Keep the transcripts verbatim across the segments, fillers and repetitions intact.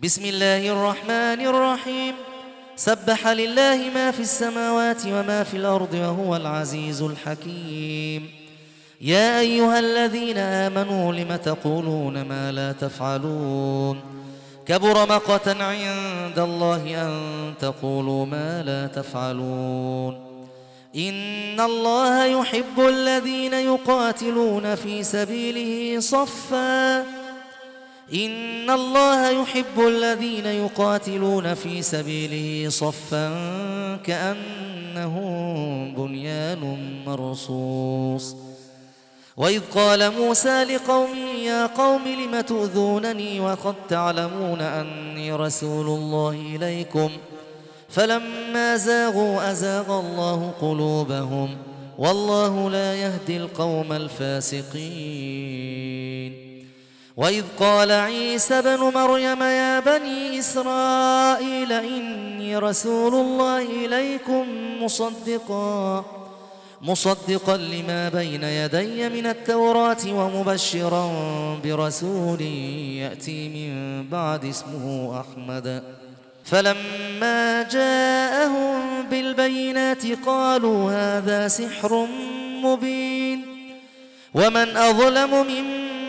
بسم الله الرحمن الرحيم سبح لله ما في السماوات وما في الأرض وهو العزيز الحكيم يا أيها الذين آمنوا لم تقولون ما لا تفعلون كبر مقتا عند الله أن تقولوا ما لا تفعلون إن الله يحب الذين يقاتلون في سبيله صفا إن الله يحب الذين يقاتلون في سبيله صفا كأنهم بنيان مرصوص وإذ قال موسى لقومه يا قوم لم تؤذونني وقد تعلمون أني رسول الله إليكم فلما زاغوا أزاغ الله قلوبهم والله لا يهدي القوم الفاسقين وإذ قال عيسى ابن مريم يا بني إسرائيل إني رسول الله إليكم مصدقا مصدقا لما بين يدي من التوراة ومبشرا برسول يأتي من بعد اسمه أحمد فلما جاءهم بالبينات قالوا هذا سحر مبين ومن أظلم ممن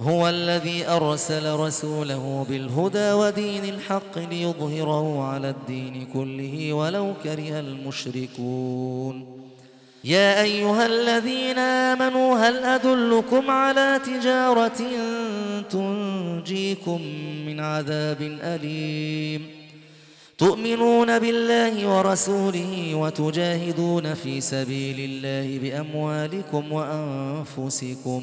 هو الذي أرسل رسوله بالهدى ودين الحق ليظهره على الدين كله ولو كره المشركون يا أيها الذين آمنوا هل أدلكم على تجارة تنجيكم من عذاب أليم تؤمنون بالله ورسوله وتجاهدون في سبيل الله بأموالكم وأنفسكم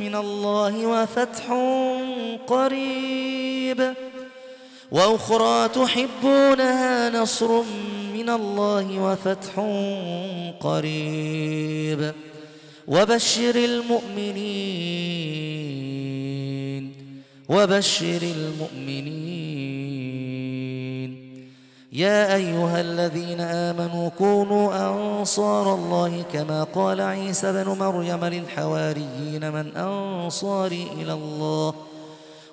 من الله وفتح قريب وأخرى تحبونها نصر من الله وفتح قريب وبشر المؤمنين وبشر المؤمنين يا أيها الذين آمنوا كونوا أنصار الله كما قال عيسى بن مريم للحواريين من أنصاري إلى الله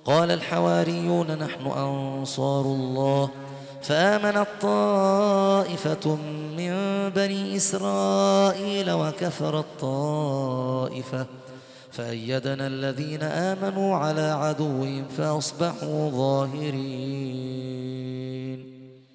قال الحواريون نحن أنصار الله فآمنت طائفة من بني إسرائيل وكفرت طائفة فأيدنا الذين آمنوا على عدوهم فأصبحوا ظاهرين.